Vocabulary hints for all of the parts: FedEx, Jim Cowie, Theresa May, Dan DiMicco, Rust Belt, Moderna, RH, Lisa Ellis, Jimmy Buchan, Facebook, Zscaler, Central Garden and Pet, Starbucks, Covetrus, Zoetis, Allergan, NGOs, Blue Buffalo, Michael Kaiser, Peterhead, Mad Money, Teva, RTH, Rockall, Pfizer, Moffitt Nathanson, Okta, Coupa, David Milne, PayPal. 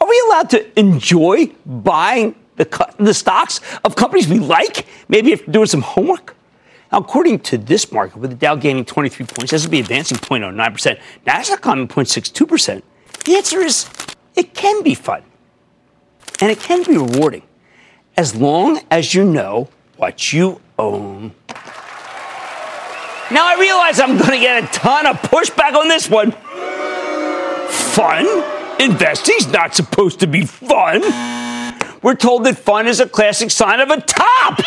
Are we allowed to enjoy buying the stocks of companies we like? Maybe after doing some homework? Now, according to this market, with the Dow gaining 23 points, S&P advancing 0.09%, NASDAQ climbing 0.62%, the answer is it can be fun. And it can be rewarding, as long as you know what you own. Now, I realize I'm going to get a ton of pushback on this one. Fun? Investing's not supposed to be fun. We're told that fun is a classic sign of a top.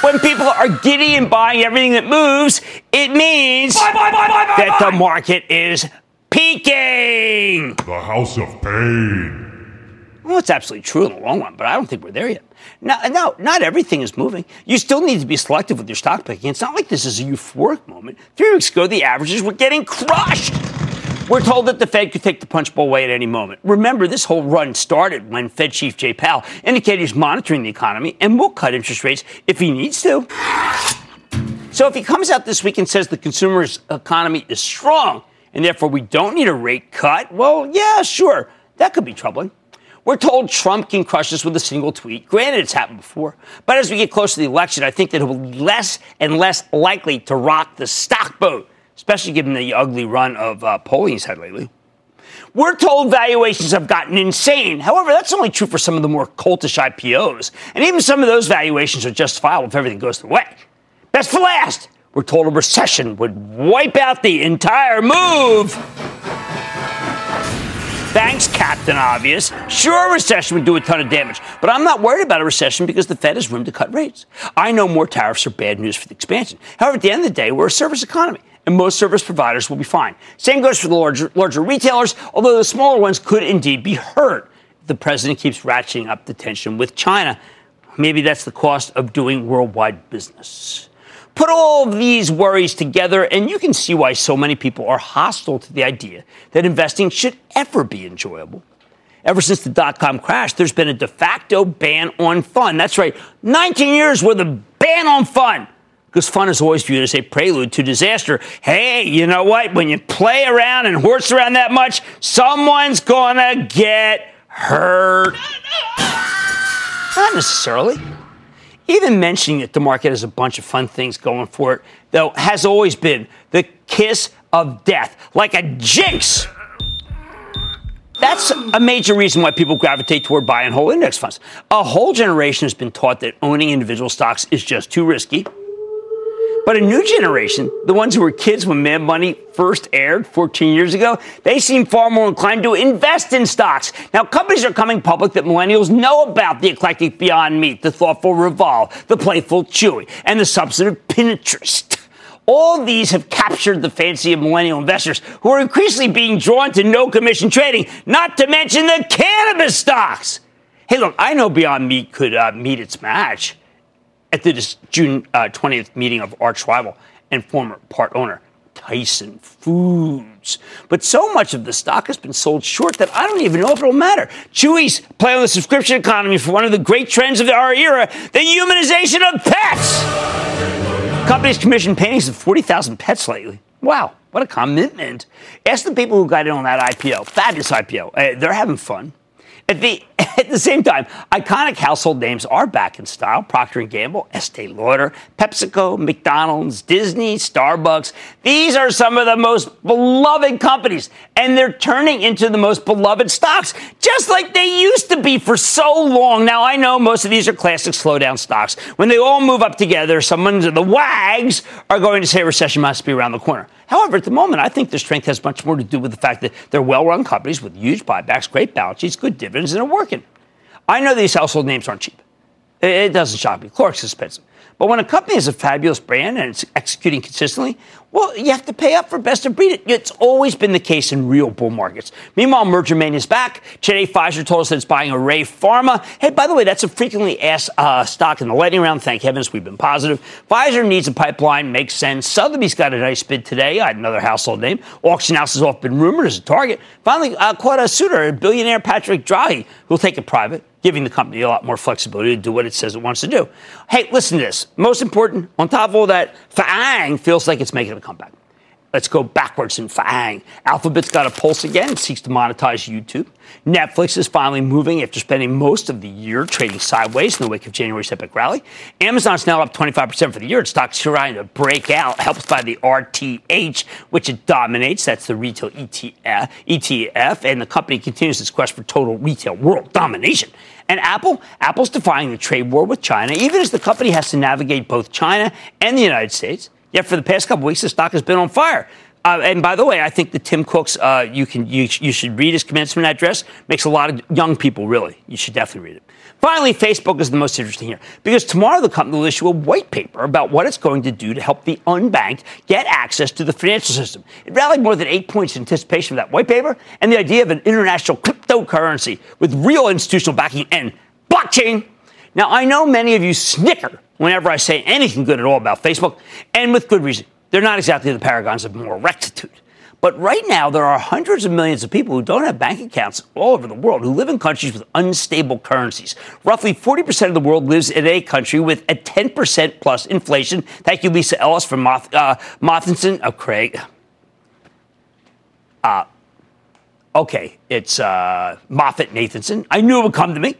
When people are giddy and buying everything that moves, it means that the market is peaking. The house of pain. Well, it's absolutely true in the long run, but I don't think we're there yet. No, not everything is moving. You still need to be selective with your stock picking. It's not like this is a euphoric moment. 3 weeks ago, the averages were getting crushed. We're told that the Fed could take the punch bowl away at any moment. Remember, this whole run started when Fed Chief Jay Powell indicated he's monitoring the economy and will cut interest rates if he needs to. So if he comes out this week and says the consumer's economy is strong and therefore we don't need a rate cut, well, yeah, sure, that could be troubling. We're told Trump can crush us with a single tweet. Granted, it's happened before. But as we get closer to the election, I think that he'll be less and less likely to rock the stock boat, especially given the ugly run of polling he's had lately. We're told valuations have gotten insane. However, that's only true for some of the more cultish IPOs. And even some of those valuations are justifiable if everything goes their way. Best for last, we're told a recession would wipe out the entire move. Thanks, Captain Obvious. Sure, a recession would do a ton of damage, but I'm not worried about a recession because the Fed has room to cut rates. I know more tariffs are bad news for the expansion. However, at the end of the day, we're a service economy, and most service providers will be fine. Same goes for the larger retailers, although the smaller ones could indeed be hurt if the president keeps ratcheting up the tension with China. Maybe that's the cost of doing worldwide business. Put all these worries together, and you can see why so many people are hostile to the idea that investing should ever be enjoyable. Ever since the dot-com crash, there's been a de facto ban on fun. That's right, 19 years worth of ban on fun, because fun is always viewed as a prelude to disaster. Hey, you know what? When you play around and horse around that much, someone's gonna get hurt. Not necessarily. Even mentioning that the market has a bunch of fun things going for it, though, has always been the kiss of death, like a jinx. That's a major reason why people gravitate toward buy and hold index funds. A whole generation has been taught that owning individual stocks is just too risky. But a new generation, the ones who were kids when Mad Money first aired 14 years ago, they seem far more inclined to invest in stocks. Now, companies are coming public that millennials know about: the eclectic Beyond Meat, the thoughtful Revolve, the playful Chewy, and the substantive Pinterest. All these have captured the fancy of millennial investors who are increasingly being drawn to no-commission trading, not to mention the cannabis stocks. Hey, look, I know Beyond Meat could meet its match at the June 20th meeting of arch rival and former part owner Tyson Foods. But so much of the stock has been sold short that I don't even know if it'll matter. Chewy's play on the subscription economy for one of the great trends of our era, the humanization of pets. Companies commissioned paintings of 40,000 pets lately. Wow, what a commitment. Ask the people who got in on that IPO. Fabulous IPO. They're having fun. At the same time, iconic household names are back in style. Procter & Gamble, Estee Lauder, PepsiCo, McDonald's, Disney, Starbucks. These are some of the most beloved companies, and they're turning into the most beloved stocks, just like they used to be for so long. Now, I know most of these are classic slowdown stocks. When they all move up together, someone's the wags are going to say recession must be around the corner. However, at the moment, I think their strength has much more to do with the fact that they're well-run companies with huge buybacks, great balance sheets, good dividends, and they're working. I know these household names aren't cheap. It doesn't shock me. Clorox is expensive. But when a company is a fabulous brand and it's executing consistently, well, you have to pay up for best of breed. It's always been the case in real bull markets. Meanwhile, merger mania's back. Today, Pfizer told us that it's buying Array Pharma. Hey, by the way, that's a frequently asked stock in the lightning round. Thank heavens we've been positive. Pfizer needs a pipeline. Makes sense. Sotheby's got a nice bid today. Another household name. Auction house has often been rumored as a target. Finally, caught a suitor, billionaire Patrick Drahi, who'll take it private, giving the company a lot more flexibility to do what it says it wants to do. Hey, listen to this. Most important, on top of all that, FAANG feels like it's making a comeback. Let's go backwards in FAANG. Alphabet's got a pulse again. It seeks to monetize YouTube. Netflix is finally moving after spending most of the year trading sideways in the wake of January's epic rally. Amazon's now up 25% for the year. Its stock's trying to break out, helped by the RTH, which it dominates. That's the retail ETF. And the company continues its quest for total retail world domination. And Apple's defying the trade war with China, even as the company has to navigate both China and the United States. Yet for the past couple weeks, the stock has been on fire. And by the way, I think that Tim Cook's you should read his commencement address. Makes a lot of young people, really. You should definitely read it. Finally, Facebook is the most interesting here, because tomorrow the company will issue a white paper about what it's going to do to help the unbanked get access to the financial system. It rallied more than 8 points in anticipation of that white paper and the idea of an international cryptocurrency with real institutional backing and blockchain. Now, I know many of you snicker whenever I say anything good at all about Facebook, and with good reason. They're not exactly the paragons of moral rectitude. But right now, there are hundreds of millions of people who don't have bank accounts all over the world, who live in countries with unstable currencies. Roughly 40% of the world lives in a country with a 10% plus inflation. Thank you, Lisa Ellis from Mothenson of Craig. It's Moffitt Nathanson. I knew it would come to me.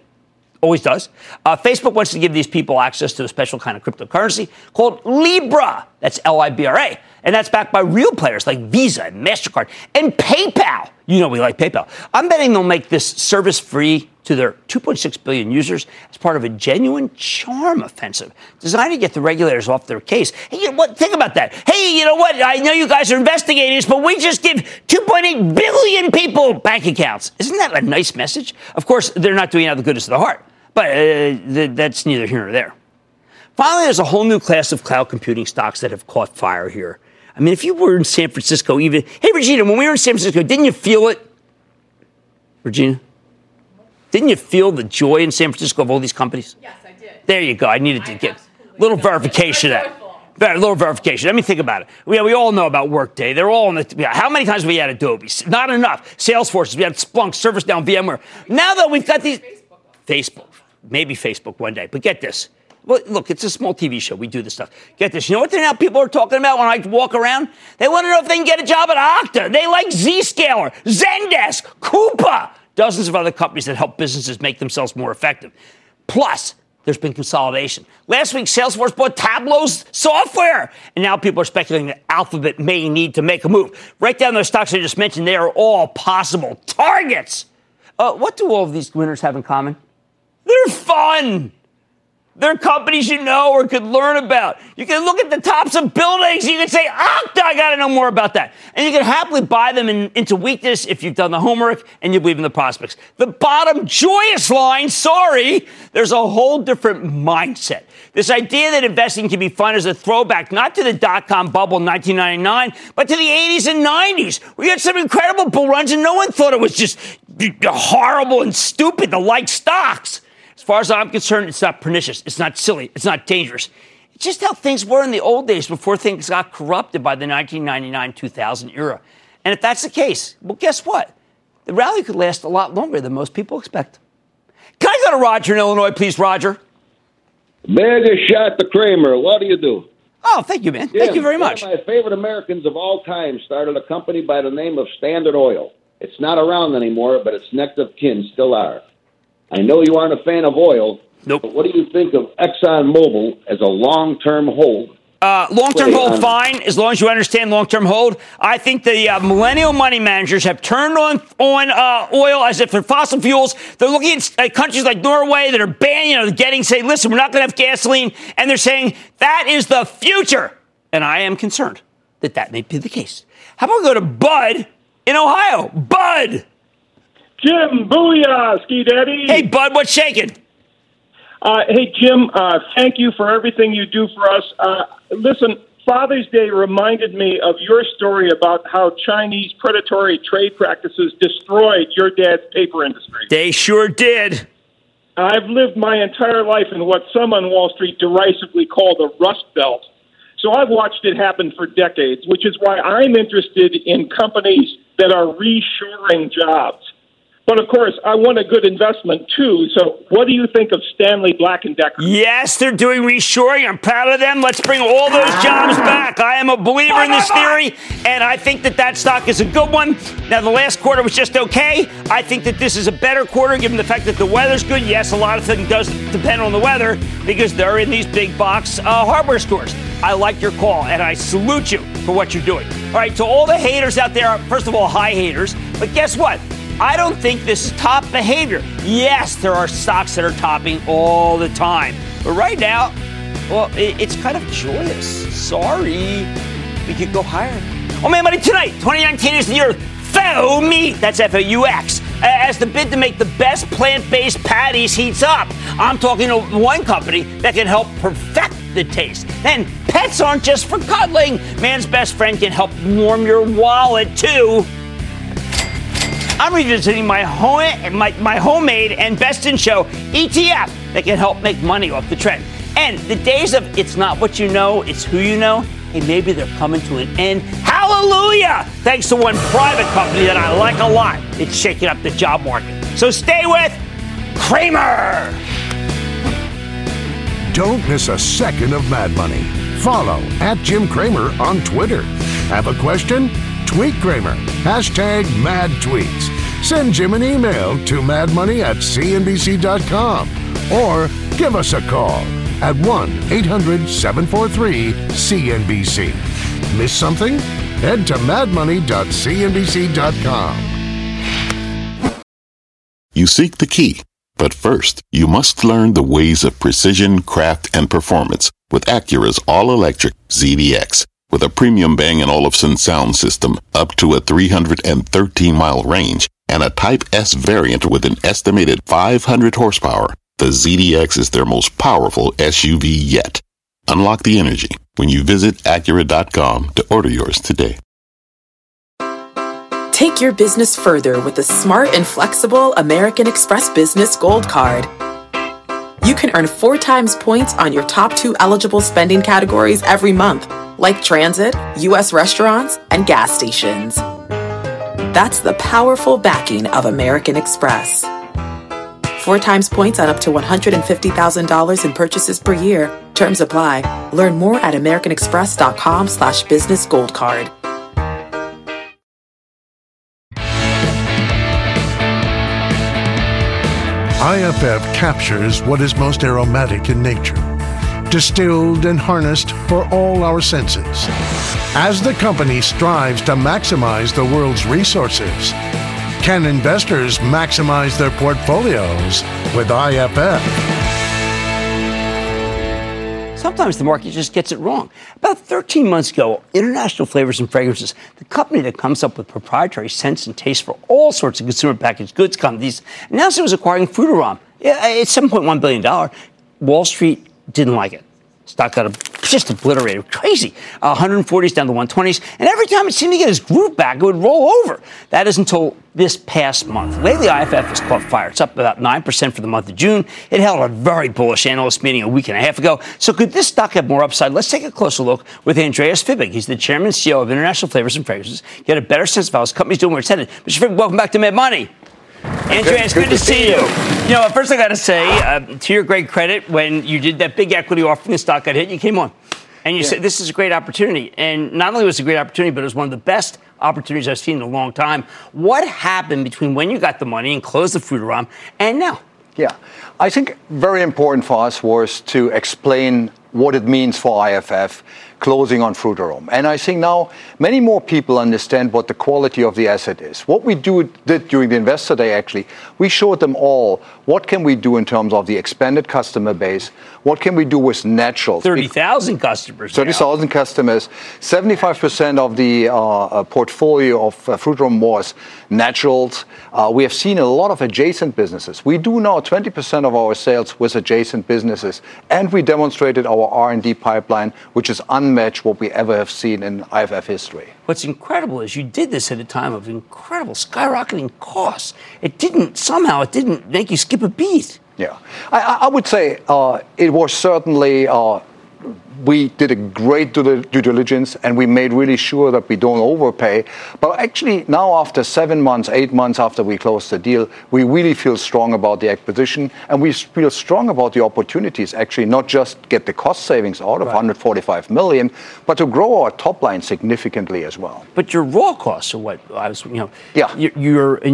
Always does. Facebook wants to give these people access to a special kind of cryptocurrency called Libra. That's Libra. And that's backed by real players like Visa and MasterCard and PayPal. You know we like PayPal. I'm betting they'll make this service free to their 2.6 billion users as part of a genuine charm offensive designed to get the regulators off their case. Hey, you know what? Think about that. Hey, you know what? I know you guys are investigating this, but we just give 2.8 billion people bank accounts. Isn't that a nice message? Of course, they're not doing it out of the goodness of the heart. But that's neither here nor there. Finally, there's a whole new class of cloud computing stocks that have caught fire here. I mean, if you were in San Francisco, even... Hey, Regina, when we were in San Francisco, didn't you feel it? Regina? Didn't you feel the joy in San Francisco of all these companies? Yes, I did. There you go. I needed to get a little verification of that. A little verification. I mean, think about it. We all know about Workday. They're all in the... How many times have we had Adobe? Not enough. Salesforce. We had Splunk, ServiceNow, VMware. Now that we've got these... Facebook. Maybe Facebook one day. But get this. Well, look, it's a small TV show. We do this stuff. Get this. You know what now people are talking about when I walk around? They want to know if they can get a job at Okta. They like Zscaler, Zendesk, Coupa. Dozens of other companies that help businesses make themselves more effective. Plus, there's been consolidation. Last week, Salesforce bought Tableau's software. And now people are speculating that Alphabet may need to make a move. Right down those stocks I just mentioned, they are all possible targets. What do all of these winners have in common? They're fun. They're companies you know or could learn about. You can look at the tops of buildings. You can say, I got to know more about that. And you can happily buy them into weakness if you've done the homework and you believe in the prospects. The bottom joyous line, sorry, there's a whole different mindset. This idea that investing can be fun is a throwback, not to the dot-com bubble in 1999, but to the 80s and 90s. We had some incredible bull runs and no one thought it was just horrible and stupid to like stocks. As far as I'm concerned, it's not pernicious. It's not silly. It's not dangerous. It's just how things were in the old days before things got corrupted by the 1999-2000 era. And if that's the case, well, guess what? The rally could last a lot longer than most people expect. Can I go to Roger in Illinois, please, Roger? Mega shot to Kramer. What do you do? Oh, thank you, man. Jim, thank you very much. One of my favorite Americans of all time started a company by the name of Standard Oil. It's not around anymore, but its next of kin still are. I know you aren't a fan of oil, nope. But what do you think of ExxonMobil as a long-term hold? Long-term hold, fine, as long as you understand long-term hold. I think the millennial money managers have turned on oil as if they're fossil fuels. They're looking at countries like Norway that are banning, say, listen, we're not going to have gasoline. And they're saying, that is the future. And I am concerned that that may be the case. How about we go to Bud in Ohio? Bud! Jim, booyah, Ski Daddy. Hey, Bud, what's shaking? Hey, Jim, thank you for everything you do for us. Listen, Father's Day reminded me of your story about how Chinese predatory trade practices destroyed your dad's paper industry. They sure did. I've lived my entire life in what some on Wall Street derisively call the Rust Belt. So I've watched it happen for decades, which is why I'm interested in companies that are reshoring jobs. But, of course, I want a good investment, too. So what do you think of Stanley Black & Decker? Yes, they're doing reshoring. I'm proud of them. Let's bring all those jobs back. I am a believer in this theory, and I think that that stock is a good one. Now, the last quarter was just okay. I think that this is a better quarter, given the fact that the weather's good. Yes, a lot of things does depend on the weather because they're in these big box hardware stores. I like your call, and I salute you for what you're doing. All right, to all the haters out there, first of all, high haters, but guess what? I don't think this is top behavior. Yes, there are stocks that are topping all the time. But right now, well, it's kind of joyous. Sorry. We could go higher. Oh, man, buddy, tonight, 2019 is the year of FAANG meat. That's F-A-U-X. As the bid to make the best plant-based patties heats up. I'm talking to one company that can help perfect the taste. Then pets aren't just for cuddling. Man's best friend can help warm your wallet, too. I'm revisiting my homemade and best in show ETF that can help make money off the trend. And the days of it's not what you know, it's who you know, hey, maybe they're coming to an end. Hallelujah! Thanks to one private company that I like a lot. It's shaking up the job market. So stay with Cramer. Don't miss a second of Mad Money. Follow @JimCramer on Twitter. Have a question? Tweet Cramer. #MadTweets. Send Jim an email to madmoney@cnbc.com or give us a call at 1-800-743-CNBC. Miss something? Head to madmoney.cnbc.com. You seek the key, but first, you must learn the ways of precision, craft, and performance with Acura's all-electric ZDX. With a premium Bang & Olufsen sound system, up to a 313-mile range, and a Type S variant with an estimated 500 horsepower, the ZDX is their most powerful SUV yet. Unlock the energy when you visit Acura.com to order yours today. Take your business further with the smart and flexible American Express Business Gold Card. You can earn 4 times points on your top 2 eligible spending categories every month, like transit, U.S. restaurants, and gas stations. That's the powerful backing of American Express. 4 times points on up to $150,000 in purchases per year. Terms apply. Learn more at americanexpress.com/businessgoldcard. IFF captures what is most aromatic in nature, distilled and harnessed for all our senses. As the company strives to maximize the world's resources, can investors maximize their portfolios with IFF? Sometimes the market just gets it wrong. About 13 months ago, International Flavors and Fragrances, the company that comes up with proprietary scents and tastes for all sorts of consumer packaged goods companies, announced it was acquiring Frutarom. It's $7.1 billion. Wall Street didn't like it. Stock got just obliterated. Crazy. 140s down to 120s. And every time it seemed to get its groove back, it would roll over. That is until this past month. Lately, IFF has caught fire. It's up about 9% for the month of June. It held a very bullish analyst meeting a week and a half ago. So could this stock have more upside? Let's take a closer look with Andreas Fibig. He's the chairman and CEO of International Flavors and Fragrances. Get a better sense of how his company's doing where it's headed. Mr. Fibig, welcome back to Mad Money. Andreas, good to see you. You know, first I got to say, to your great credit, when you did that big equity offering, the stock got hit, you came on. And you said, this is a great opportunity. And not only was it a great opportunity, but it was one of the best opportunities I've seen in a long time. What happened between when you got the money and closed the Frutarom and now? Yeah, I think very important for us was to explain what it means for IFF closing on Frutarom. And I think now many more people understand what the quality of the asset is. What we did during the Investor Day, actually, we showed them all what can we do in terms of the expanded customer base, what can we do with naturals. 30,000 customers 30,000 customers. 75% of the portfolio of Frutarom was naturals. We have seen a lot of adjacent businesses. We do now 20% of our sales with adjacent businesses, and we demonstrated our R&D pipeline, which is unmatched what we ever have seen in IFF history. What's incredible is you did this at a time of incredible skyrocketing costs. It didn't make you skip a beat. Yeah, I would say it was certainly, we did a great due diligence and we made really sure that we don't overpay. But actually now after 7 months, 8 months after we closed the deal, we really feel strong about the acquisition and we feel strong about the opportunities actually not just get the cost savings out of $145 million, but to grow our top line significantly as well. But your raw costs are what I was, in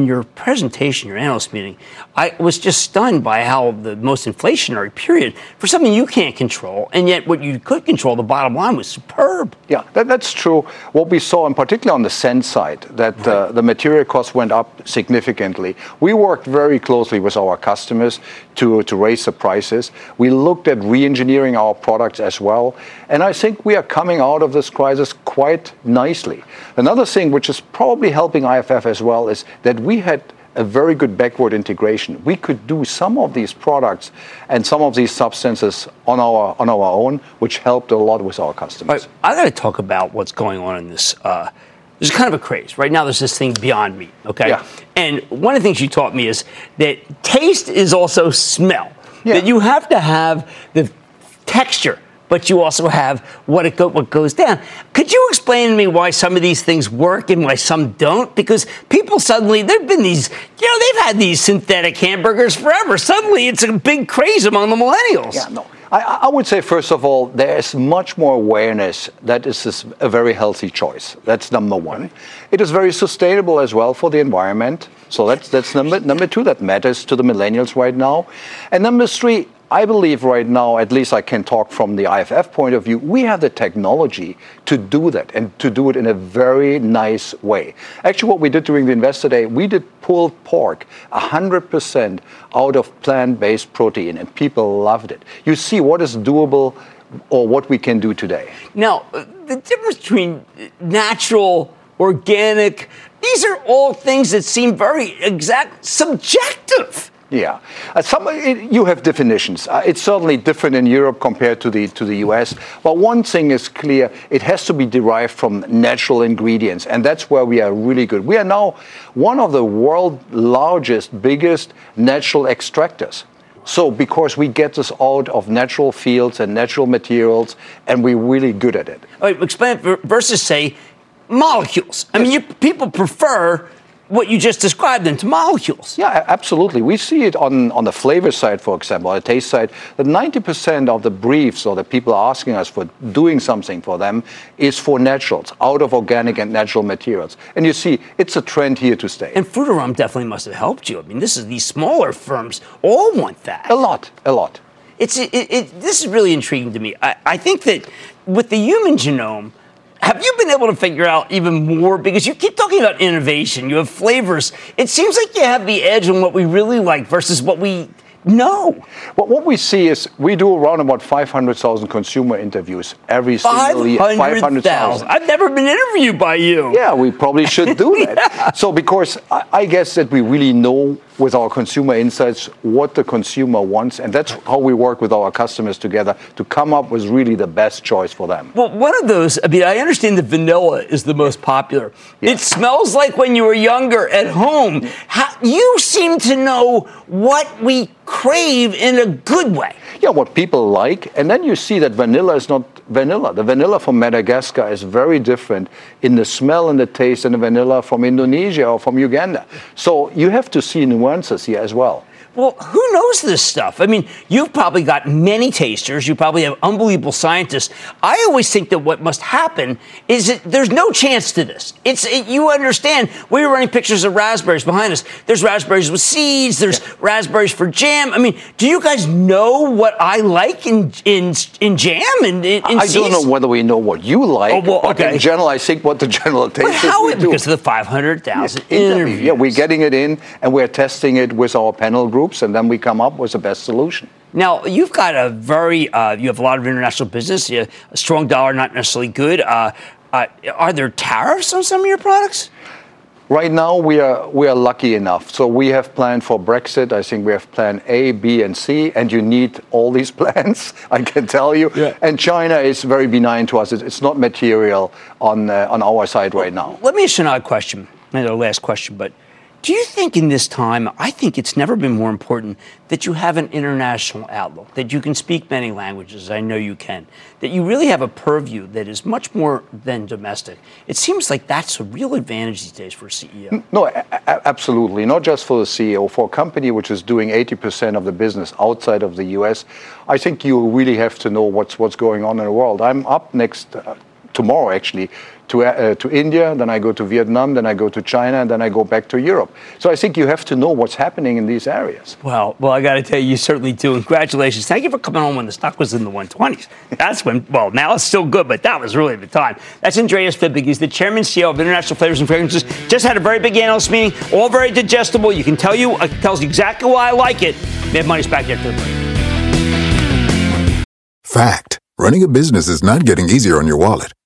your presentation, your analyst meeting, I was just stunned by how the most inflationary period for something you can't control and yet what you could control, the bottom line was superb. Yeah, that's true. What we saw, in particular on the scent side, that the material costs went up significantly. We worked very closely with our customers to raise the prices. We looked at re-engineering our products as well. And I think we are coming out of this crisis quite nicely. Another thing which is probably helping IFF as well is that we had a very good backward integration. We could do some of these products and some of these substances on our own, which helped a lot with our customers. Right, I got to talk about what's going on in this. There's kind of a craze right now. There's this thing Beyond Meat, okay? Yeah. And one of the things you taught me is that taste is also smell. Yeah. That you have to have the texture, but you also have what goes down. Could you explain to me why some of these things work and why some don't? Because people suddenly, they've had these synthetic hamburgers forever. Suddenly it's a big craze among the millennials. Yeah, no. I would say, first of all, there is much more awareness that this is a very healthy choice. That's number one. It is very sustainable as well for the environment. So that's number two that matters to the millennials right now. And number three, I believe right now, at least I can talk from the IFF point of view, we have the technology to do that and to do it in a very nice way. Actually, what we did during the Investor Day, we did pulled pork 100% out of plant-based protein, and people loved it. You see what is doable or what we can do today. Now, the difference between natural, organic, these are all things that seem very subjective. Yeah, you have definitions. It's certainly different in Europe compared to the U.S. But one thing is clear: it has to be derived from natural ingredients, and that's where we are really good. We are now one of the world's largest, biggest natural extractors. So because we get this out of natural fields and natural materials, and we're really good at it. All right, explain versus say molecules. I mean, people prefer what you just described into molecules. Yeah, absolutely. We see it on the flavor side, for example, on the taste side, that 90% of the briefs or the people are asking us for doing something for them is for naturals, out of organic and natural materials. And you see, it's a trend here to stay. And Frutarom definitely must have helped you. I mean, these smaller firms all want that. A lot. This is really intriguing to me. I think that with the human genome, have you been able to figure out even more? Because you keep talking about innovation. You have flavors. It seems like you have the edge on what we really like versus what we No. Well, what we see is we do around about 500,000 consumer interviews every single year. 500,000. I've never been interviewed by you. Yeah, we probably should do that. Yeah. So because I guess that we really know with our consumer insights what the consumer wants, and that's how we work with our customers together to come up with really the best choice for them. Well, one of those, I mean, I understand that vanilla is the most popular. Yeah. It smells like when you were younger at home. You seem to know what we crave in a good way. Yeah, what people like. And then you see that vanilla is not vanilla. The vanilla from Madagascar is very different in the smell and the taste than the vanilla from Indonesia or from Uganda. So you have to see nuances here as well. Well, who knows this stuff? I mean, you've probably got many tasters. You probably have unbelievable scientists. I always think that what must happen is that there's no chance to this. You understand, we were running pictures of raspberries behind us. There's raspberries with seeds. There's raspberries for jam. I mean, do you guys know what I like in jam and in seeds? I don't know whether we know what you like. Oh, well, okay. But in general, I think what the general taste is. But how is it? Because of the 500,000 interviews. Yeah, we're getting it in, and we're testing it with our panel group. And then we come up with the best solution. Now, you've got a you have a lot of international business. A strong dollar, not necessarily good. Are there tariffs on some of your products? Right now, we are lucky enough. So we have planned for Brexit. I think we have plan A, B, and C, and you need all these plans, I can tell you. Yeah. And China is very benign to us. It's not material on our side right now. Let me ask you another question, another last question, but do you think in this time, I think it's never been more important that you have an international outlook, that you can speak many languages, I know you can, that you really have a purview that is much more than domestic. It seems like that's a real advantage these days for a CEO. No, absolutely. Not just for the CEO. For a company which is doing 80% of the business outside of the U.S., I think you really have to know what's going on in the world. I'm up next tomorrow, actually, to India, then I go to Vietnam, then I go to China, and then I go back to Europe. So I think you have to know what's happening in these areas. Well, I got to tell you, you certainly do. And congratulations. Thank you for coming on when the stock was in the 120s. That's when, well, now it's still good, but that was really the time. That's Andreas Fibig. He's the chairman and CEO of International Flavors and Fragrances. Just had a very big analyst meeting, all very digestible. You can tell you, it tells you exactly why I like it. Mad Money's back after the break. Fact. Running a business is not getting easier on your wallet.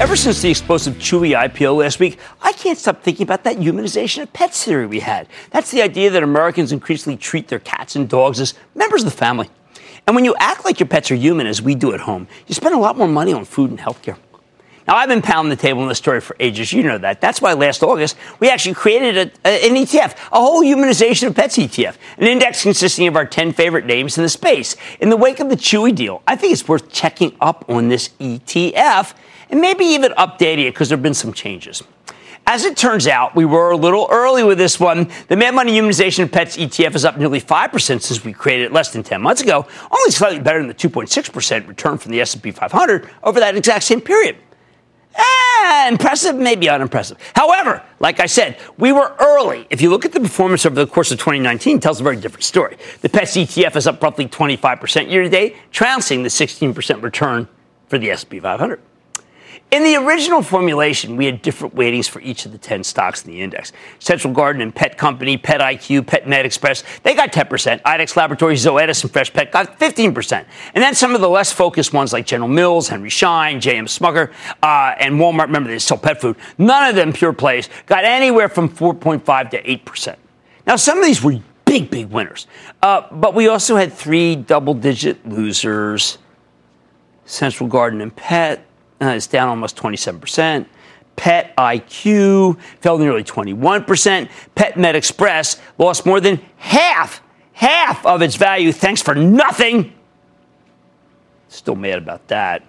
Ever since the explosive Chewy IPO last week, I can't stop thinking about that humanization of pets theory we had. That's the idea that Americans increasingly treat their cats and dogs as members of the family. And when you act like your pets are human, as we do at home, you spend a lot more money on food and healthcare. Now, I've been pounding the table on this story for ages. You know that. That's why last August, we actually created an ETF, a whole humanization of pets ETF, an index consisting of our 10 favorite names in the space. In the wake of the Chewy deal, I think it's worth checking up on this ETF and maybe even updating it because there have been some changes. As it turns out, we were a little early with this one. The Mad Money Humanization of Pets ETF is up nearly 5% since we created it less than 10 months ago, only slightly better than the 2.6% return from the S&P 500 over that exact same period. Impressive, maybe unimpressive. However, like I said, we were early. If you look at the performance over the course of 2019, it tells a very different story. The Pets ETF is up roughly 25% year-to-date, trouncing the 16% return for the S&P 500. In the original formulation, we had different weightings for each of the 10 stocks in the index. Central Garden and Pet Company, Pet IQ, Pet Med Express, they got 10%. IDEX Laboratories, Zoetis, and Fresh Pet got 15%. And then some of the less focused ones like General Mills, Henry Schein, J.M. Smucker, and Walmart, remember they sell pet food, none of them pure plays, got anywhere from 4.5 to 8%. Now, some of these were big, big winners. But we also had three double-digit losers. Central Garden and Pet. It's down almost 27%. Pet IQ fell nearly 21%. Pet Med Express lost more than half of its value. Thanks for nothing. Still mad about that.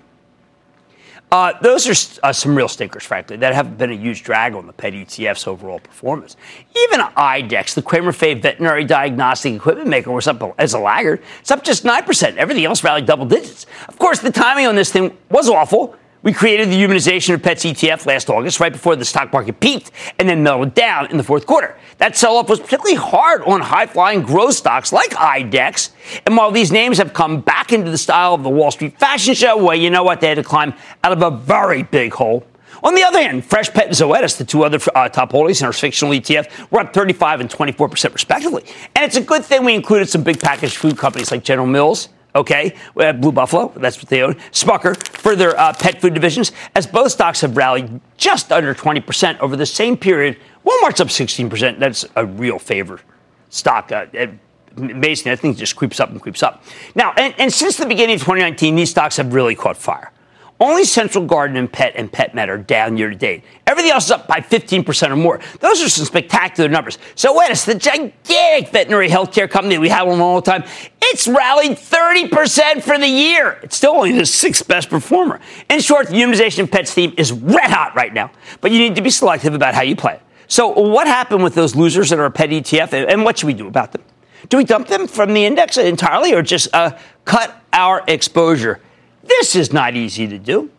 Those are some real stinkers, frankly, that have been a huge drag on the pet ETF's overall performance. Even IDEX, the Cramer-Fave veterinary diagnostic equipment maker, was up as a laggard. It's up just 9%. Everything else rallied double digits. Of course, the timing on this thing was awful. We created the Humanization of Pets ETF last August, right before the stock market peaked and then melted down in the fourth quarter. That sell-off was particularly hard on high-flying growth stocks like IDEX. And while these names have come back into the style of the Wall Street fashion show, well, you know what? They had to climb out of a very big hole. On the other hand, Fresh Pet and Zoetis, the two other top holdings in our fictional ETF, were up 35 and 24% respectively. And it's a good thing we included some big packaged food companies like General Mills, okay, Blue Buffalo, that's what they own, Smucker, for their pet food divisions, as both stocks have rallied just under 20% over the same period. Walmart's up 16%. That's a real favor stock. Amazing. I think it just creeps up and creeps up. Now, and since the beginning of 2019, these stocks have really caught fire. Only Central Garden and Pet Med are down year-to-date. Everything else is up by 15% or more. Those are some spectacular numbers. Zoetis, the gigantic veterinary healthcare company we had on all the time, it's rallied 30% for the year. It's still only the sixth best performer. In short, the humanization of pets theme is red hot right now, but you need to be selective about how you play it. So what happened with those losers in our pet ETF, and what should we do about them? Do we dump them from the index entirely or just cut our exposure? This is not easy to do.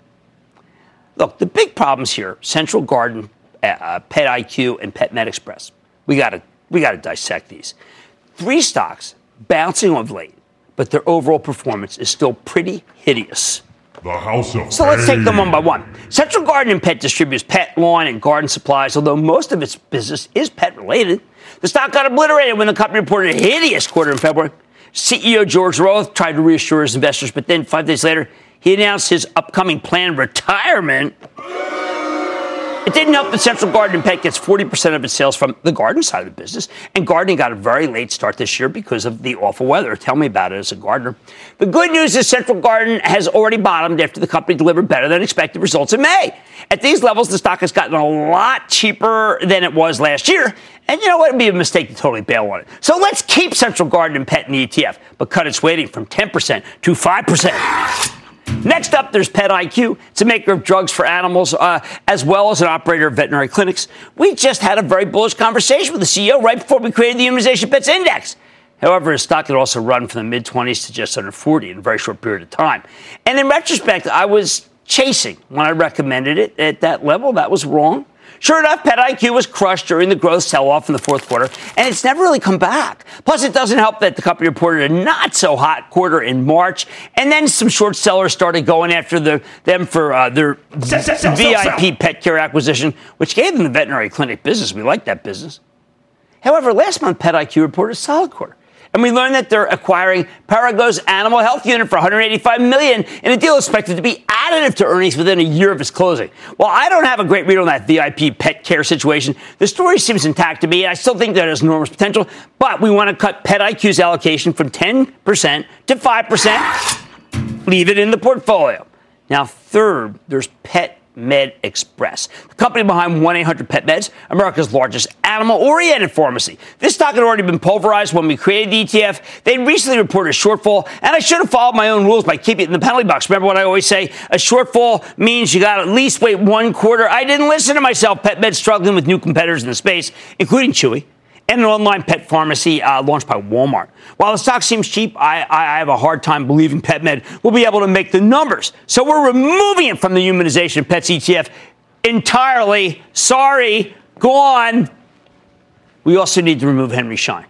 Look, the big problems here, Central Garden, Pet IQ, and Pet Med Express. We got to dissect these. Three stocks bouncing of late, but their overall performance is still pretty hideous. The house of so let's take them one by one. Central Garden and Pet distributes pet, lawn, and garden supplies, although most of its business is pet-related. The stock got obliterated when the company reported a hideous quarter in February. CEO George Roth tried to reassure his investors, but then 5 days later, he announced his upcoming planned retirement. It didn't help that Central Garden and Pet gets 40% of its sales from the garden side of the business, and gardening got a very late start this year because of the awful weather. Tell me about it as a gardener. The good news is Central Garden has already bottomed after the company delivered better than expected results in May. At these levels, the stock has gotten a lot cheaper than it was last year, and you know what? It'd be a mistake to totally bail on it. So let's keep Central Garden and Pet in the ETF, but cut its weighting from 10% to 5%. Next up, there's Pet IQ. It's a maker of drugs for animals, as well as an operator of veterinary clinics. We just had a very bullish conversation with the CEO right before we created the Humanization Pets Index. However, his stock had also run from the mid-20s to just under 40 in a very short period of time. And in retrospect, I was chasing when I recommended it at that level. That was wrong. Sure enough, Pet IQ was crushed during the growth sell-off in the fourth quarter, and it's never really come back. Plus, it doesn't help that the company reported a not-so-hot quarter in March, and then some short sellers started going after them for their VIP pet care acquisition, which gave them the veterinary clinic business. We like that business. However, last month, Pet IQ reported a solid quarter. And we learned that they're acquiring Perrigo's Animal Health Unit for $185 million in a deal expected to be additive to earnings within a year of its closing. While I don't have a great read on that VIP pet care situation, the story seems intact to me. I still think that has enormous potential, but we want to cut Pet IQ's allocation from 10% to 5%. Leave it in the portfolio. Now, third, there's Pet Med Express, the company behind 1-800-PET-MEDS, America's largest animal-oriented pharmacy. This stock had already been pulverized when we created the ETF. They recently reported a shortfall, and I should have followed my own rules by keeping it in the penalty box. Remember what I always say? A shortfall means you got to at least wait one quarter. I didn't listen to myself. PetMed's struggling with new competitors in the space, including Chewy, and an online pet pharmacy launched by Walmart. While the stock seems cheap, I have a hard time believing PetMed will be able to make the numbers. So we're removing it from the humanization of pets ETF entirely. Sorry, gone. We also need to remove Henry Schein.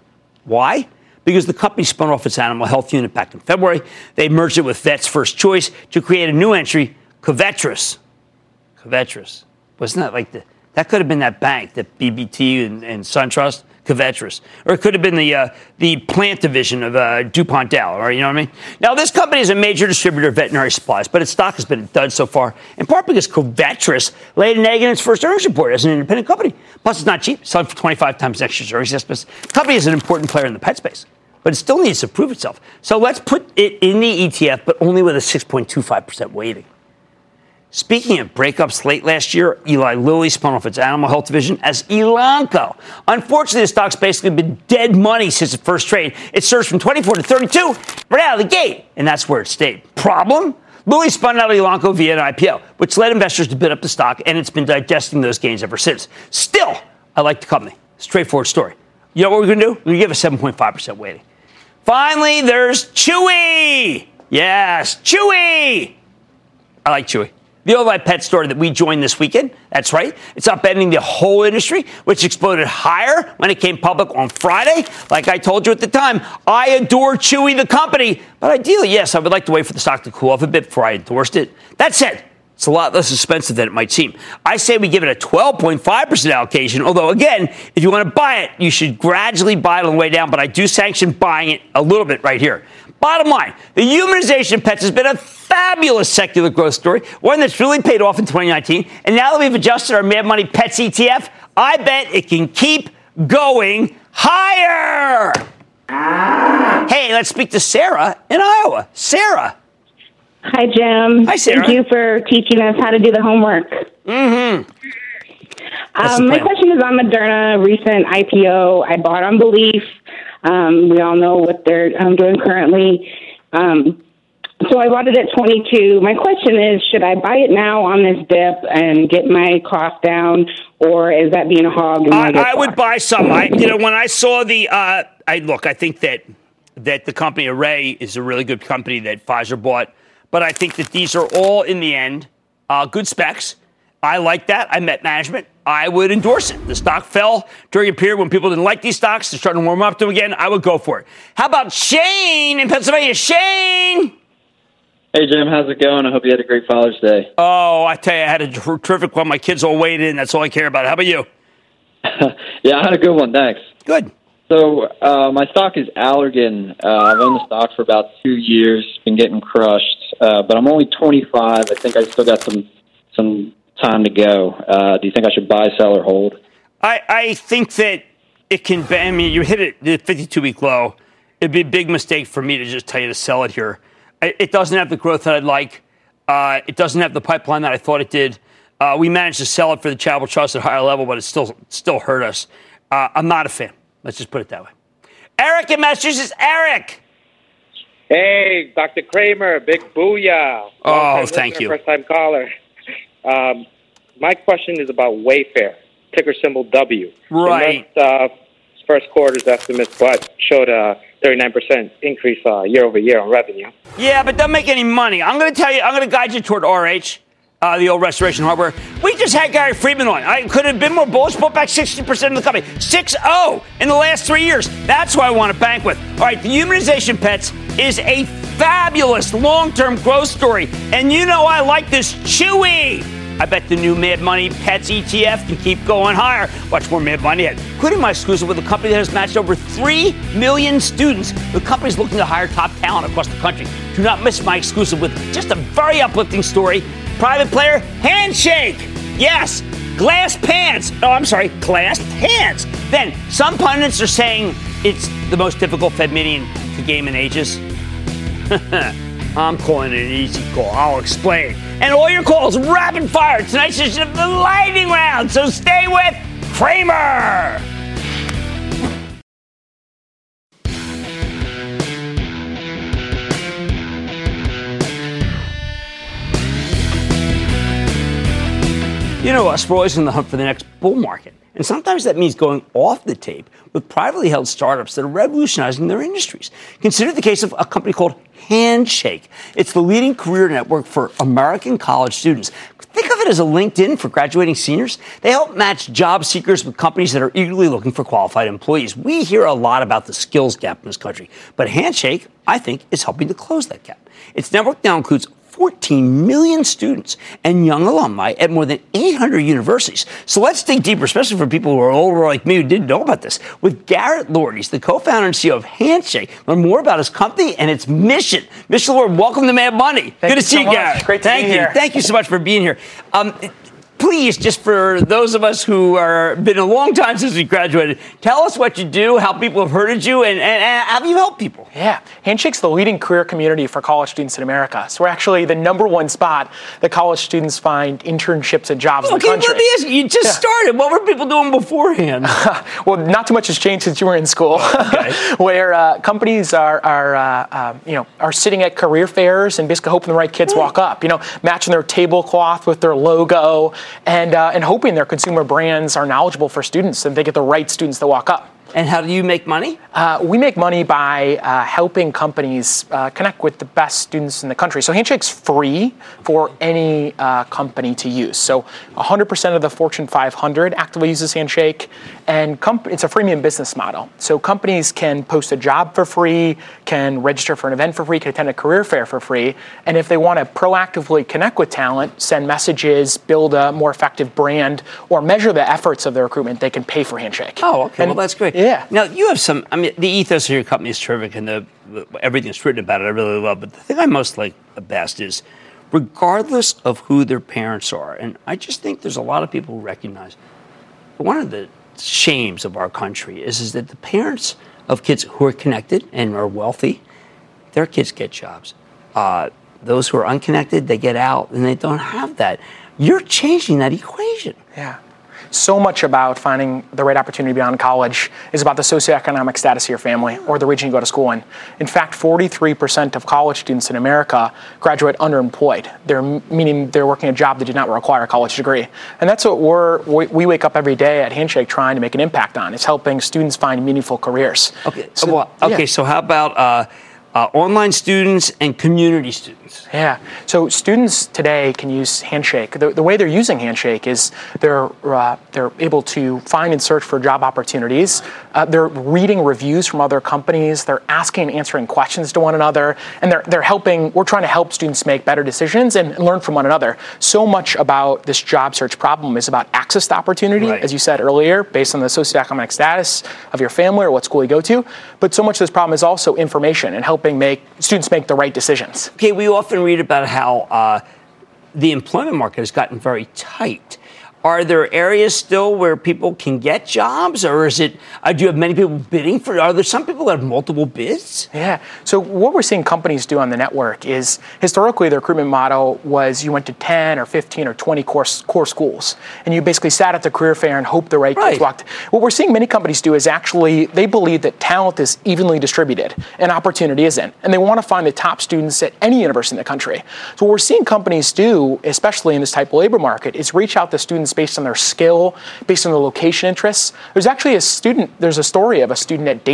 Why? Because the company spun off its animal health unit back in February. They merged it with Vet's First Choice to create a new entry, Covetrus. Covetrus. Wasn't that like that could have been that bank, that BBT and SunTrust? Covetrus. Or it could have been the plant division of DuPont Dow, right? You know what I mean? Now, this company is a major distributor of veterinary supplies, but its stock has been a dud so far, in part because Covetrus laid an egg in its first earnings report as an independent company. Plus, it's not cheap. It's selling for 25 times next year's earnings estimates. The company is an important player in the pet space, but it still needs to prove itself. So let's put it in the ETF, but only with a 6.25% weighting. Speaking of breakups, late last year, Eli Lilly spun off its animal health division as Elanco. Unfortunately, the stock's basically been dead money since its first trade. It surged from 24 to 32 right out of the gate, and that's where it stayed. Problem? Lilly spun out Elanco via an IPO, which led investors to bid up the stock, and it's been digesting those gains ever since. Still, I like the company. Straightforward story. You know what we're going to do? We're going to give a 7.5% weighting. Finally, there's Chewy. Yes, Chewy. I like Chewy. The online pet story that we joined this weekend, that's right, it's upending the whole industry, which exploded higher when it came public on Friday. Like I told you at the time, I adore Chewy, the company, but ideally, yes, I would like to wait for the stock to cool off a bit before I endorsed it. That said, it's a lot less expensive than it might seem. I say we give it a 12.5% allocation, although, again, if you want to buy it, you should gradually buy it on the way down, but I do sanction buying it a little bit right here. Bottom line, the humanization of pets has been a fabulous secular growth story, one that's really paid off in 2019, and now that we've adjusted our Mad Money Pets ETF, I bet it can keep going higher. Hey, let's speak to Sarah in Iowa. Sarah. Hi, Jim. Hi, Sarah. Thank you for teaching us how to do the homework. Mm-hmm. My question is on Moderna, recent IPO. I bought on belief. We all know what they're doing currently. So I bought it at 22. My question is, should I buy it now on this dip and get my cost down, or is that being a hog? I would buy some. When I saw the, I think that the company Array is a really good company that Pfizer bought. But I think that these are all, in the end, good specs. I like that. I met management. I would endorse it. The stock fell during a period when people didn't like these stocks. They're starting to warm up to them again. I would go for it. How about Shane in Pennsylvania? Shane! Hey, Jim. How's it going? I hope you had a great Father's Day. Oh, I tell you, I had a terrific one. My kids all weighed in. That's all I care about. How about you? Yeah, I had a good one. Thanks. Good. So my stock is Allergan. I've owned the stock for about 2 years. Been getting crushed. But I'm only 25. I think I still got some time to go. Do you think I should buy, sell, or hold? I think that it can be. I mean, you hit it, the 52-week low. It'd be a big mistake for me to just tell you to sell it here. It doesn't have the growth that I'd like. It doesn't have the pipeline that I thought it did. We managed to sell it for the charitable trust at a higher level, but it still hurt us. I'm not a fan. Let's just put it that way. Eric in Massachusetts. Eric! Hey, Dr. Kramer. Big booyah. Oh, thank you. First-time caller. My question is about Wayfair, ticker symbol W. Right. First quarter's estimates, but showed a 39% increase year over year on revenue. Yeah, but don't make any money. I'm going to tell you, I'm going to guide you toward RH, the old Restoration Hardware. We just had Gary Friedman on. I could have been more bullish, bought back 60% of the company. 6-0 in the last 3 years. That's who I want to bank with. All right, the humanization pets is a fabulous long-term growth story. And you know I like this Chewy. I bet the new Mad Money Pets ETF can keep going higher. Watch more Mad Money ahead, including my exclusive with a company that has matched over 3 million students. The company's looking to hire top talent across the country. Do not miss my exclusive with just a very uplifting story. Private player handshake. Yes, glass pants. Oh, I'm sorry, glass pants. Then some pundits are saying it's the most difficult Fed meeting to game in ages. I'm calling it an easy call. I'll explain. And all your calls rapid fire. Tonight's edition of the lightning round. So stay with Kramer. You know us, we're always in the hunt for the next bull market. And sometimes that means going off the tape with privately held startups that are revolutionizing their industries. Consider the case of a company called Handshake. It's the leading career network for American college students. Think of it as a LinkedIn for graduating seniors. They help match job seekers with companies that are eagerly looking for qualified employees. We hear a lot about the skills gap in this country, but Handshake, I think, is helping to close that gap. Its network now includes 14 million students and young alumni at more than 800 universities. So let's dig deeper, especially for people who are older like me who didn't know about this. With Garrett Lord, he's the co-founder and CEO of Handshake. Learn more about his company and its mission. Mr. Lord, welcome to Mad Money. Good to see you, Garrett. Great to be here. Thank you so much for being here. Please, just for those of us who are been a long time since we graduated, tell us what you do, how people have heard of you, and how you help people. Yeah. Handshake's the leading career community for college students in America. So we're actually the number one spot that college students find internships and jobs in the country. You just started. What were people doing beforehand? Well, not too much has changed since you were in school. Okay. Where companies are sitting at career fairs and basically hoping the right kids walk up. You know, matching their tablecloth with their logo. And hoping their consumer brands are knowledgeable for students and they get the right students that walk up. And how do you make money? We make money by helping companies connect with the best students in the country. So Handshake's free for any company to use. So 100% of the Fortune 500 actively uses Handshake. And it's a freemium business model. So companies can post a job for free, can register for an event for free, can attend a career fair for free. And if they want to proactively connect with talent, send messages, build a more effective brand, or measure the efforts of their recruitment, they can pay for Handshake. Oh, okay. Well, that's great. Yeah. Now, you have some, I mean, the ethos of your company is terrific, and everything's written about it I really love. But the thing I most like best is, regardless of who their parents are, and I just think there's a lot of people who recognize, but one of the shames of our country is that the parents of kids who are connected and are wealthy, their kids get jobs. Those who are unconnected, they get out, and they don't have that. You're changing that equation. Yeah. So much about finding the right opportunity beyond college is about the socioeconomic status of your family or the region you go to school in. In fact, 43% of college students in America graduate underemployed, meaning they're working a job that did not require a college degree. And that's what we wake up every day at Handshake trying to make an impact on. It's helping students find meaningful careers. So how about online students and community students? Yeah. So students today can use Handshake. The way they're using Handshake is they're able to find and search for job opportunities. They're reading reviews from other companies. They're asking and answering questions to one another. And they're helping. We're trying to help students make better decisions and learn from one another. So much about this job search problem is about access to opportunity, as you said earlier, based on the socioeconomic status of your family or what school you go to. But so much of this problem is also information and helping make students make the right decisions. Okay, we often read about how the employment market has gotten very tight. Are there areas still where people can get jobs, or is it? Do you have many people bidding for? Are there some people that have multiple bids? Yeah. So what we're seeing companies do on the network is historically the recruitment model was you went to 10 or 15 or 20 core schools, and you basically sat at the career fair and hoped the right kids walked. What we're seeing many companies do is actually they believe that talent is evenly distributed and opportunity isn't, and they want to find the top students at any university in the country. So what we're seeing companies do, especially in this type of labor market, is reach out to students based on their skill, based on their location interests. There's actually a story of a student at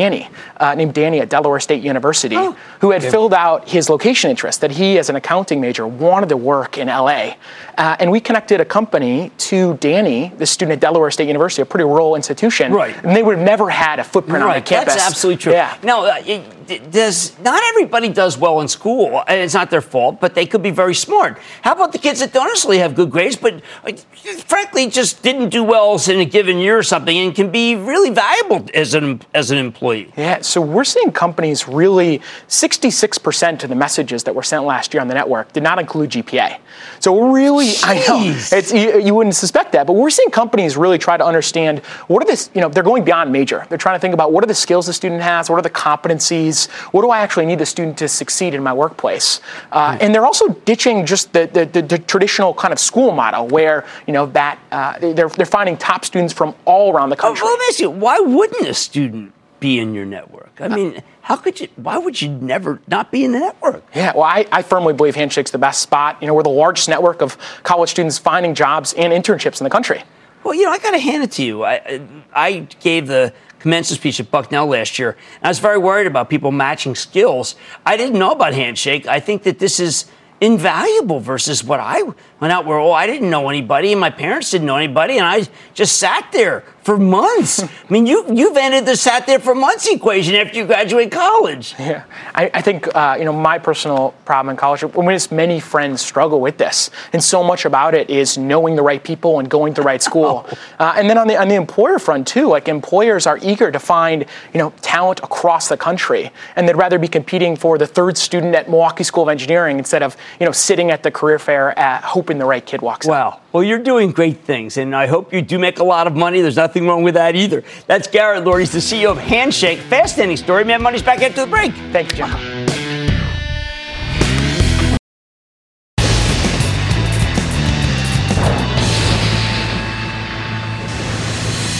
named Danny at Delaware State University who had filled out his location interest, that he, as an accounting major, wanted to work in L.A. And we connected a company to Danny, the student at Delaware State University, a pretty rural institution, and they would have never had a footprint on the campus. That's absolutely true. Yeah. Now, not everybody does well in school, and it's not their fault, but they could be very smart. How about the kids that don't necessarily have good grades, but frankly, frankly just didn't do well in a given year or something and can be really valuable as an employee. Yeah, so we're seeing companies really 66% of the messages that were sent last year on the network did not include GPA. So we're really, jeez. I know, it's, you wouldn't suspect that, but we're seeing companies really try to understand what are this, you know, they're going beyond major. They're trying to think about what are the skills the student has, what are the competencies, what do I actually need the student to succeed in my workplace? And they're also ditching just the traditional kind of school model where, you know, that they're finding top students from all around the country. Well, let me ask you, why wouldn't a student be in your network? I mean, how could you, why would you never not be in the network? Yeah, well, I firmly believe Handshake's the best spot. You know, we're the largest network of college students finding jobs and internships in the country. Well, you know, I got to hand it to you. I gave the commencement speech at Bucknell last year, and I was very worried about people matching skills. I didn't know about Handshake. I think that this is invaluable versus what I went out where, oh, I didn't know anybody, and my parents didn't know anybody, and I just sat there for months. I mean, you've entered the sat there for months equation after you graduate college. Yeah, I think, you know, my personal problem in college, I mean, many friends struggle with this. And so much about it is knowing the right people and going to the right school. And then on the employer front, too, like employers are eager to find, you know, talent across the country. And they'd rather be competing for the third student at Milwaukee School of Engineering instead of, you know, sitting at the career fair hoping the right kid walks wow. out. Well, you're doing great things, and I hope you do make a lot of money. There's nothing wrong with that either. That's Garrett Lord. He's the CEO of Handshake. Fascinating story. Mad Money's back after the break. Thank you, John.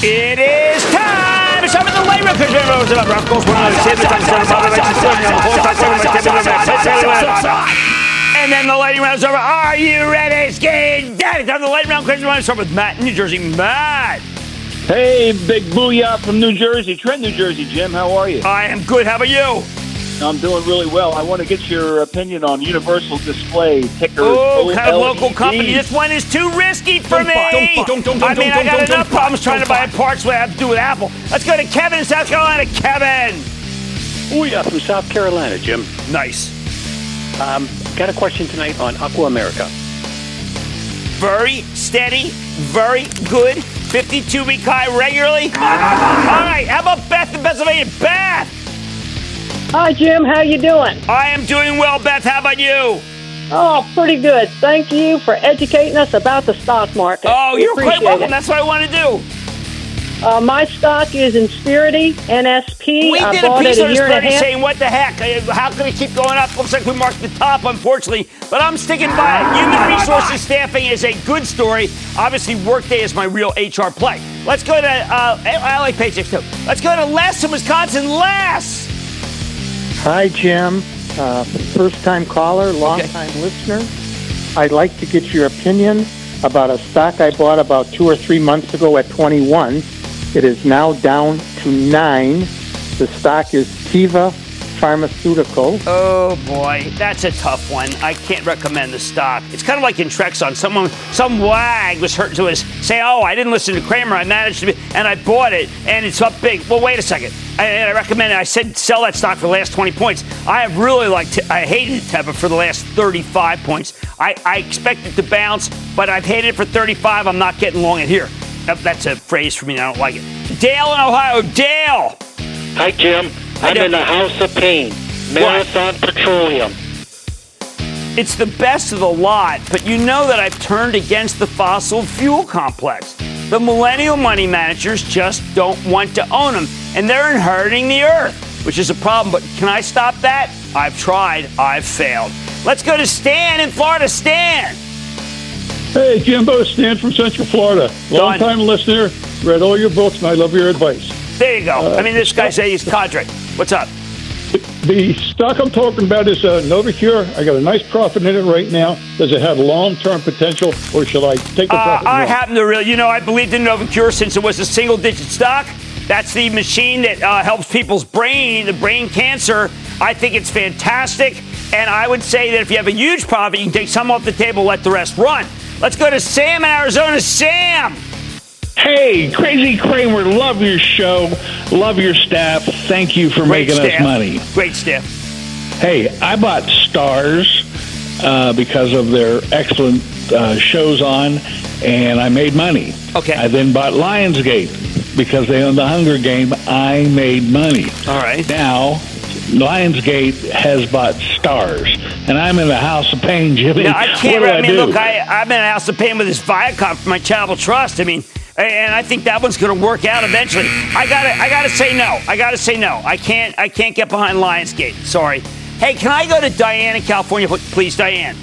It is time. It's time for the late round. And then the lightning round's over. Are you ready, Skinny Daddy? Time for the lightning round question. We're going to start with Matt in New Jersey. Matt. Hey, big booyah from New Jersey. Trent, New Jersey. Jim, how are you? I am good. How about you? I'm doing really well. I want to get your opinion on Universal Display. Ticker. Oh, kind of local company. This one is too risky for me. I mean, I got enough problems trying to buy parts the way I have to do with Apple. Let's go to Kevin in South Carolina. Kevin. Booyah from South Carolina, Jim. Nice. Got a question tonight on Aqua America. Very steady, very good. 52-week high regularly. All right, how about Beth in Pennsylvania? Beth! Hi, Jim. How you doing? I am doing well, Beth. How about you? Oh, pretty good. Thank you for educating us about the stock market. Oh, you're quite welcome. It. That's what I want to do. My stock is Insperity, NSP. We did a piece on Insperity saying, what the heck? How can it keep going up? Looks like we marked the top, unfortunately. But I'm sticking by it. Human resources staffing is a good story. Obviously, Workday is my real HR play. Let's go to, I like paychecks too. Let's go to Les in Wisconsin. Les! Hi, Jim. First-time caller, long-time listener. I'd like to get your opinion about a stock I bought about 2 or 3 months ago at 21. It is now down to 9. The stock is Teva Pharmaceutical. Oh, boy. That's a tough one. I can't recommend the stock. It's kind of like in Trexon. Some wag was hurt to us say, oh, I didn't listen to Cramer. I managed to be, and I bought it, and it's up big. Well, wait a second. I recommend it. I said sell that stock for the last 20 points. I have really liked it. I hated Teva for the last 35 points. I expect it to bounce, but I've hated it for 35. I'm not getting long in here. That's a phrase for me, and I don't like it. Dale in Ohio. Dale! Hi, Jim. I'm in the house of pain. Marathon Petroleum. It's the best of the lot, but you know that I've turned against the fossil fuel complex. The millennial money managers just don't want to own them, and they're inheriting the earth, which is a problem. But can I stop that? I've tried. I've failed. Let's go to Stan in Florida. Stan. Hey, Jimbo. Stan from Central Florida. Long-time listener. Read all your books, and I love your advice. There you go. I mean, this guy says he's cadre. What's up? The stock I'm talking about is Novocure. I got a nice profit in it right now. Does it have long-term potential, or shall I take the profit? I happen to really, you know, I believed in Novocure since it was a single-digit stock. That's the machine that helps people's brain, the brain cancer. I think it's fantastic, and I would say that if you have a huge profit, you can take some off the table, let the rest run. Let's go to Sam in Arizona. Sam! Hey, Crazy Kramer, love your show, love your staff. Thank you for making us money. Great staff. Hey, I bought Stars because of their excellent shows on, and I made money. Okay. I then bought Lionsgate because they own The Hunger Game. I made money. All right. Now, Lionsgate has bought Stars, and I'm in the house of pain, Jimmy. No, I can't. What do I mean, do? Look, I'm in the house of pain with this Viacom for my charitable trust. I mean, and I think that one's going to work out eventually. I gotta say no. I can't get behind Lionsgate. Sorry. Hey, can I go to Diane in California, please, Diane?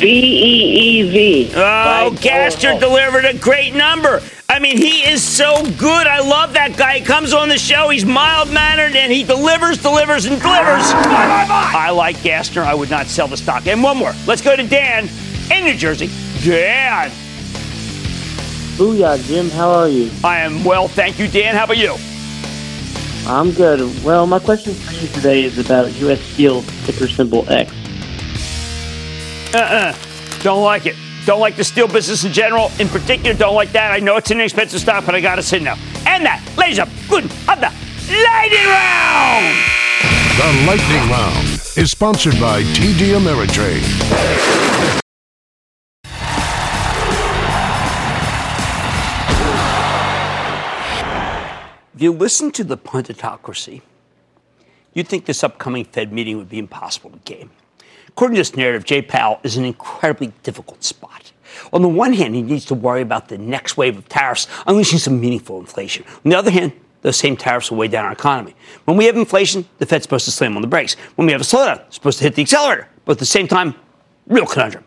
Veev. Oh, Gaster delivered a great number. I mean, he is so good. I love that guy. He comes on the show. He's mild-mannered, and he delivers. I like Gaster. I would not sell the stock. And one more. Let's go to Dan in New Jersey. Dan. Booyah, Jim. How are you? I am well. Thank you, Dan. How about you? I'm good. Well, my question for you today is about U.S. Steel, ticker symbol X. Don't like it. Don't like the steel business in general. In particular, don't like that. I know it's an expensive stock, but I got to say no. And that, ladies and gentlemen, of the Lightning Round. The Lightning Round is sponsored by TD Ameritrade. If you listen to the punditocracy, you'd think this upcoming Fed meeting would be impossible to game. According to this narrative, Jay Powell is in an incredibly difficult spot. On the one hand, he needs to worry about the next wave of tariffs, unleashing some meaningful inflation. On the other hand, those same tariffs will weigh down our economy. When we have inflation, the Fed's supposed to slam on the brakes. When we have a slowdown, it's supposed to hit the accelerator. But at the same time, real conundrum.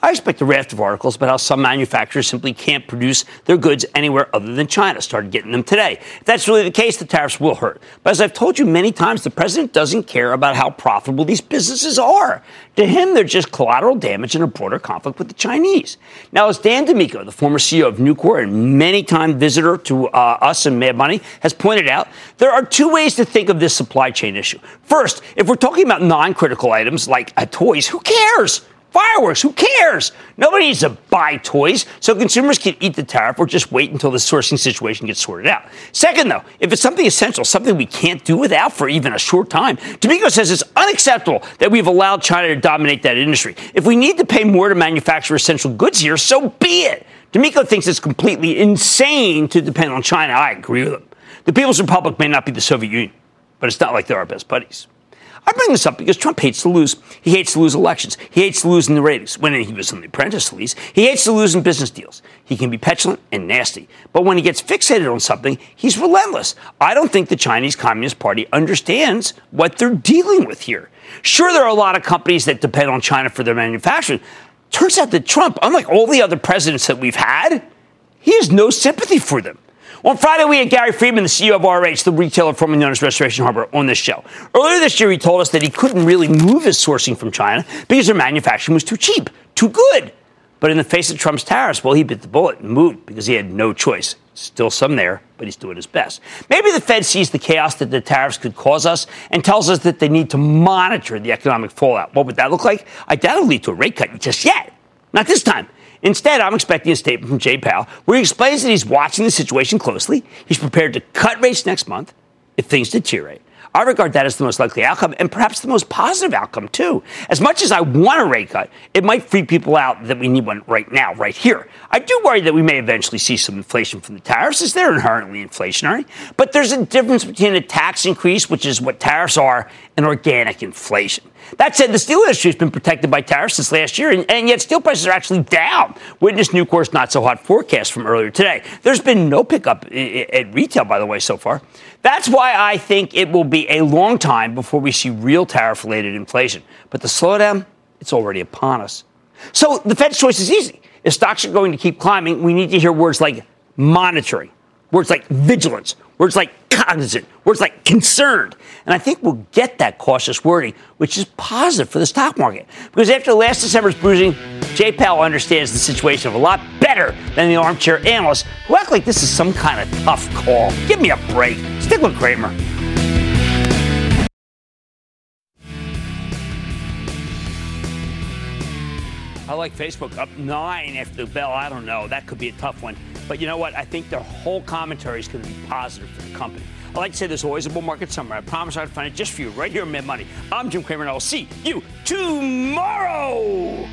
I expect a raft of articles about how some manufacturers simply can't produce their goods anywhere other than China. Started getting them today. If that's really the case, the tariffs will hurt. But as I've told you many times, the president doesn't care about how profitable these businesses are. To him, they're just collateral damage in a broader conflict with the Chinese. Now, as Dan DiMicco, the former CEO of Nucor and many-time visitor to us and Mad Money, has pointed out, there are two ways to think of this supply chain issue. First, if we're talking about non-critical items like toys, who cares? Fireworks, who cares? Nobody needs to buy toys, so consumers can eat the tariff or just wait until the sourcing situation gets sorted out. Second, though, if it's something essential, something we can't do without for even a short time, DiMicco says it's unacceptable that we've allowed China to dominate that industry. If we need to pay more to manufacture essential goods here, so be it. DiMicco thinks it's completely insane to depend on China. I agree with him. The People's Republic may not be the Soviet Union, but it's not like they're our best buddies. I bring this up because Trump hates to lose. He hates to lose elections. He hates to lose in the ratings. When he was on The Apprentice, at least. He hates to lose in business deals. He can be petulant and nasty. But when he gets fixated on something, he's relentless. I don't think the Chinese Communist Party understands what they're dealing with here. Sure, there are a lot of companies that depend on China for their manufacturing. Turns out that Trump, unlike all the other presidents that we've had, he has no sympathy for them. On Friday, we had Gary Friedman, the CEO of RH, the retailer formerly known as Restoration Hardware, on this show. Earlier this year, he told us that he couldn't really move his sourcing from China because their manufacturing was too cheap, too good. But in the face of Trump's tariffs, well, he bit the bullet and moved because he had no choice. Still some there, but he's doing his best. Maybe the Fed sees the chaos that the tariffs could cause us and tells us that they need to monitor the economic fallout. What would that look like? I doubt it'll lead to a rate cut just yet. Not this time. Instead, I'm expecting a statement from Jay Powell where he explains that he's watching the situation closely. He's prepared to cut rates next month if things deteriorate. I regard that as the most likely outcome and perhaps the most positive outcome, too. As much as I want a rate cut, it might freak people out that we need one right now, right here. I do worry that we may eventually see some inflation from the tariffs, as they're inherently inflationary. But there's a difference between a tax increase, which is what tariffs are, and organic inflation. That said, the steel industry has been protected by tariffs since last year, and yet steel prices are actually down. Witness Nucor's not-so-hot forecast from earlier today. There's been no pickup at retail, by the way, so far. That's why I think it will be a long time before we see real tariff-related inflation. But the slowdown, it's already upon us. So the Fed's choice is easy. If stocks are going to keep climbing, we need to hear words like monitoring, words like vigilance, words like cognizant, words like concerned. And I think we'll get that cautious wording, which is positive for the stock market. Because after last December's bruising, Jay Powell understands the situation a lot better than the armchair analysts who act like this is some kind of tough call. Give me a break. Stick with Cramer. I like Facebook up 9 after the bell. I don't know. That could be a tough one. But you know what? I think their whole commentary is going to be positive for the company. I like to say there's always a bull market somewhere. I promise I'll find it just for you right here on Mad Money. I'm Jim Cramer, and I'll see you tomorrow.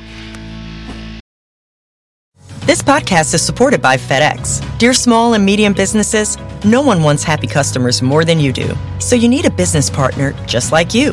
This podcast is supported by FedEx. Dear small and medium businesses, no one wants happy customers more than you do. So you need a business partner just like you.